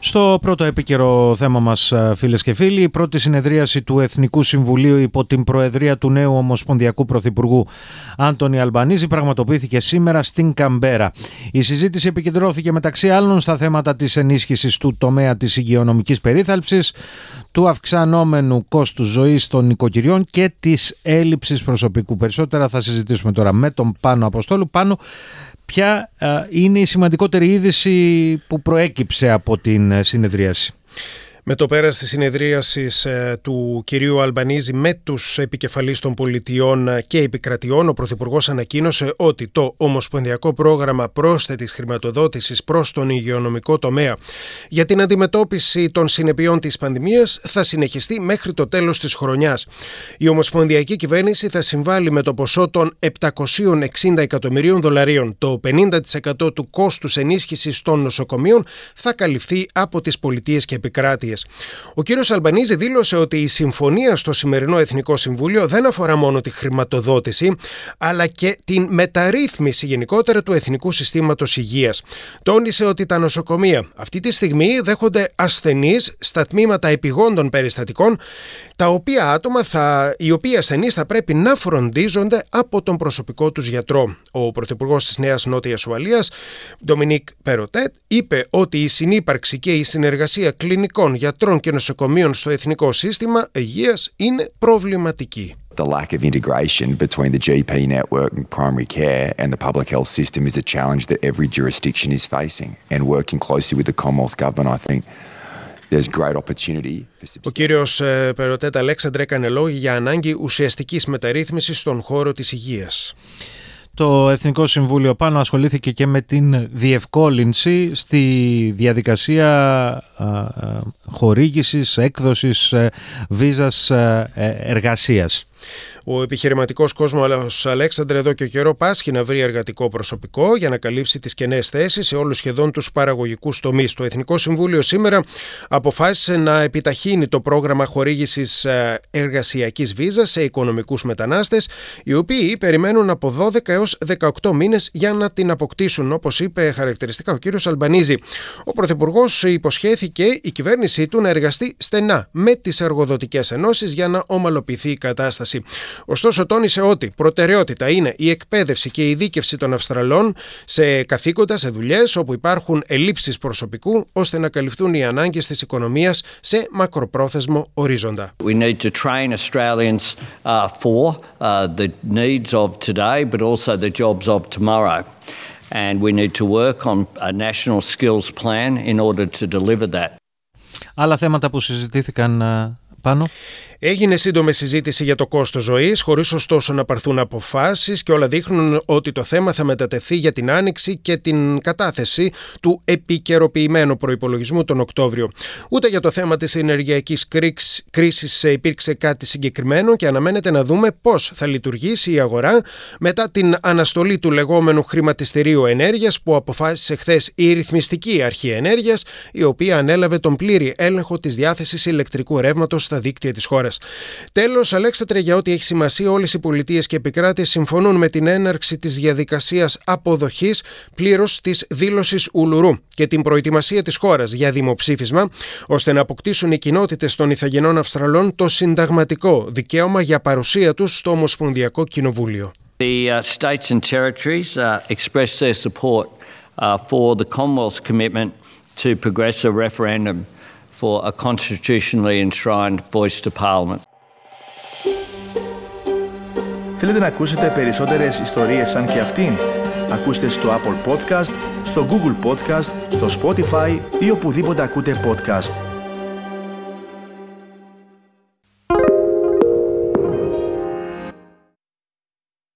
Στο πρώτο επίκαιρο θέμα μας, φίλες και φίλοι, η πρώτη συνεδρίαση του Εθνικού Συμβουλίου υπό την Προεδρία του νέου Ομοσπονδιακού Πρωθυπουργού Άντονι Αλμπανίζη πραγματοποιήθηκε σήμερα στην Καμπέρα. Η συζήτηση επικεντρώθηκε μεταξύ άλλων στα θέματα της ενίσχυσης του τομέα της υγειονομικής περίθαλψης, του αυξανόμενου κόστου ζωής των οικοκυριών και της έλλειψης προσωπικού. Περισσότερα θα συζητήσουμε τώρα με τον Πάνο Αποστόλου. Πάνο, ποια είναι η σημαντικότερη είδηση που προέκυψε από την συνεδρίαση? Με το πέρας της συνεδρίασης του κυρίου Αλμπανίζη με τους επικεφαλείς των πολιτιών και επικρατιών, ο Πρωθυπουργός ανακοίνωσε ότι το Ομοσπονδιακό Πρόγραμμα Πρόσθετης Χρηματοδότησης προς τον υγειονομικό τομέα για την αντιμετώπιση των συνεπειών της πανδημίας θα συνεχιστεί μέχρι το τέλος της χρονιάς. Η Ομοσπονδιακή Κυβέρνηση θα συμβάλλει με το ποσό των $760 εκατομμυρίων. Το 50% του κόστους ενίσχυσης των νοσοκομείων θα καλυφθεί από τις πολιτείες και επικράτειες. Ο κύριος Αλμπανίζη δήλωσε ότι η συμφωνία στο σημερινό Εθνικό Συμβούλιο δεν αφορά μόνο τη χρηματοδότηση, αλλά και την μεταρρύθμιση γενικότερα του Εθνικού Συστήματος Υγείας. Τόνισε ότι τα νοσοκομεία αυτή τη στιγμή δέχονται ασθενείς στα τμήματα επιγόντων περιστατικών, οι οποίοι ασθενείς θα πρέπει να φροντίζονται από τον προσωπικό τους γιατρό. Ο Πρωθυπουργός της Νέας Νότιας Ουαλίας, Ντομινίκ Περροτέτ, είπε ότι η συνύπαρξη και η συνεργασία κλινικών γιατρών και νοσοκομείων στο Εθνικό Σύστημα Υγείας είναι προβληματική. The lack of integration between the GP network and primary care and the public health system is a challenge that every jurisdiction is facing. And working closely with the Commonwealth Government, I think there's great opportunity. Ο κύριος Περροτέτ Αλέξανδρε έκανε λόγια για ανάγκη ουσιαστικής μεταρρύθμισης στον χώρο της υγείας. Το Εθνικό Συμβούλιο, Πάνο, ασχολήθηκε και με την διευκόλυνση στη διαδικασία χορήγησης, έκδοσης βίζας εργασίας. Ο επιχειρηματικός κόσμος Αλέξανδρε εδώ και καιρό πάσχει να βρει εργατικό προσωπικό για να καλύψει τις κενές θέσεις σε όλους σχεδόν τους παραγωγικούς τομείς. Το Εθνικό Συμβούλιο σήμερα αποφάσισε να επιταχύνει το πρόγραμμα χορήγησης εργασιακής βίζας σε οικονομικούς μετανάστες, οι οποίοι περιμένουν από 12 έως 18 μήνες για να την αποκτήσουν, όπως είπε χαρακτηριστικά ο κύριος Αλμπανίζη. Ο Πρωθυπουργός υποσχέθηκε η κυβέρνησή του να εργαστεί στενά με τις εργοδοτικές ενώσεις για να ομαλοποιηθεί η κατάσταση. Ωστόσο, τόνισε ότι προτεραιότητα είναι η εκπαίδευση και η ειδίκευση των Αυστραλών σε καθήκοντα, σε δουλειές όπου υπάρχουν ελλείψεις προσωπικού, ώστε να καλυφθούν οι ανάγκες της οικονομίας σε μακροπρόθεσμο ορίζοντα. We need to train Australians for the needs of today, but also the jobs of tomorrow. And we need to work on a national skills plan in order to deliver that. Άλλα θέματα που συζητήθηκαν, Πάνο. Έγινε σύντομη συζήτηση για το κόστος ζωής, χωρίς ωστόσο να παρθούν αποφάσεις, και όλα δείχνουν ότι το θέμα θα μετατεθεί για την άνοιξη και την κατάθεση του επικαιροποιημένου προϋπολογισμού τον Οκτώβριο. Ούτε για το θέμα της ενεργειακής κρίσης υπήρξε κάτι συγκεκριμένο και αναμένεται να δούμε πώς θα λειτουργήσει η αγορά μετά την αναστολή του λεγόμενου χρηματιστηρίου ενέργειας που αποφάσισε χθες η Ρυθμιστική Αρχή Ενέργειας, η οποία ανέλαβε τον πλήρη έλεγχο της διάθεσης ηλεκτρικού ρεύματος στα δίκτυα της χώρας. Τέλος, Αλέξανδρε, για ό,τι έχει σημασία, όλες οι πολιτείες και επικράτειες συμφωνούν με την έναρξη της διαδικασίας αποδοχής πλήρως της δήλωσης Uluru και την προετοιμασία της χώρας για δημοψήφισμα, ώστε να αποκτήσουν οι κοινότητες των Ιθαγενών Αυστραλών το συνταγματικό δικαίωμα για παρουσία τους στο Ομοσπονδιακό Κοινοβούλιο. The states and territories expressed their support for the Commonwealth's commitment to progress a referendum for a constitutionally enshrined voice to parliament. Θέλετε να ακούσετε περισσότερες ιστορίες σαν και αυτήν? Ακούστε στο Apple Podcast, στο Google Podcast, στο Spotify ή οπουδήποτε ακούτε podcast.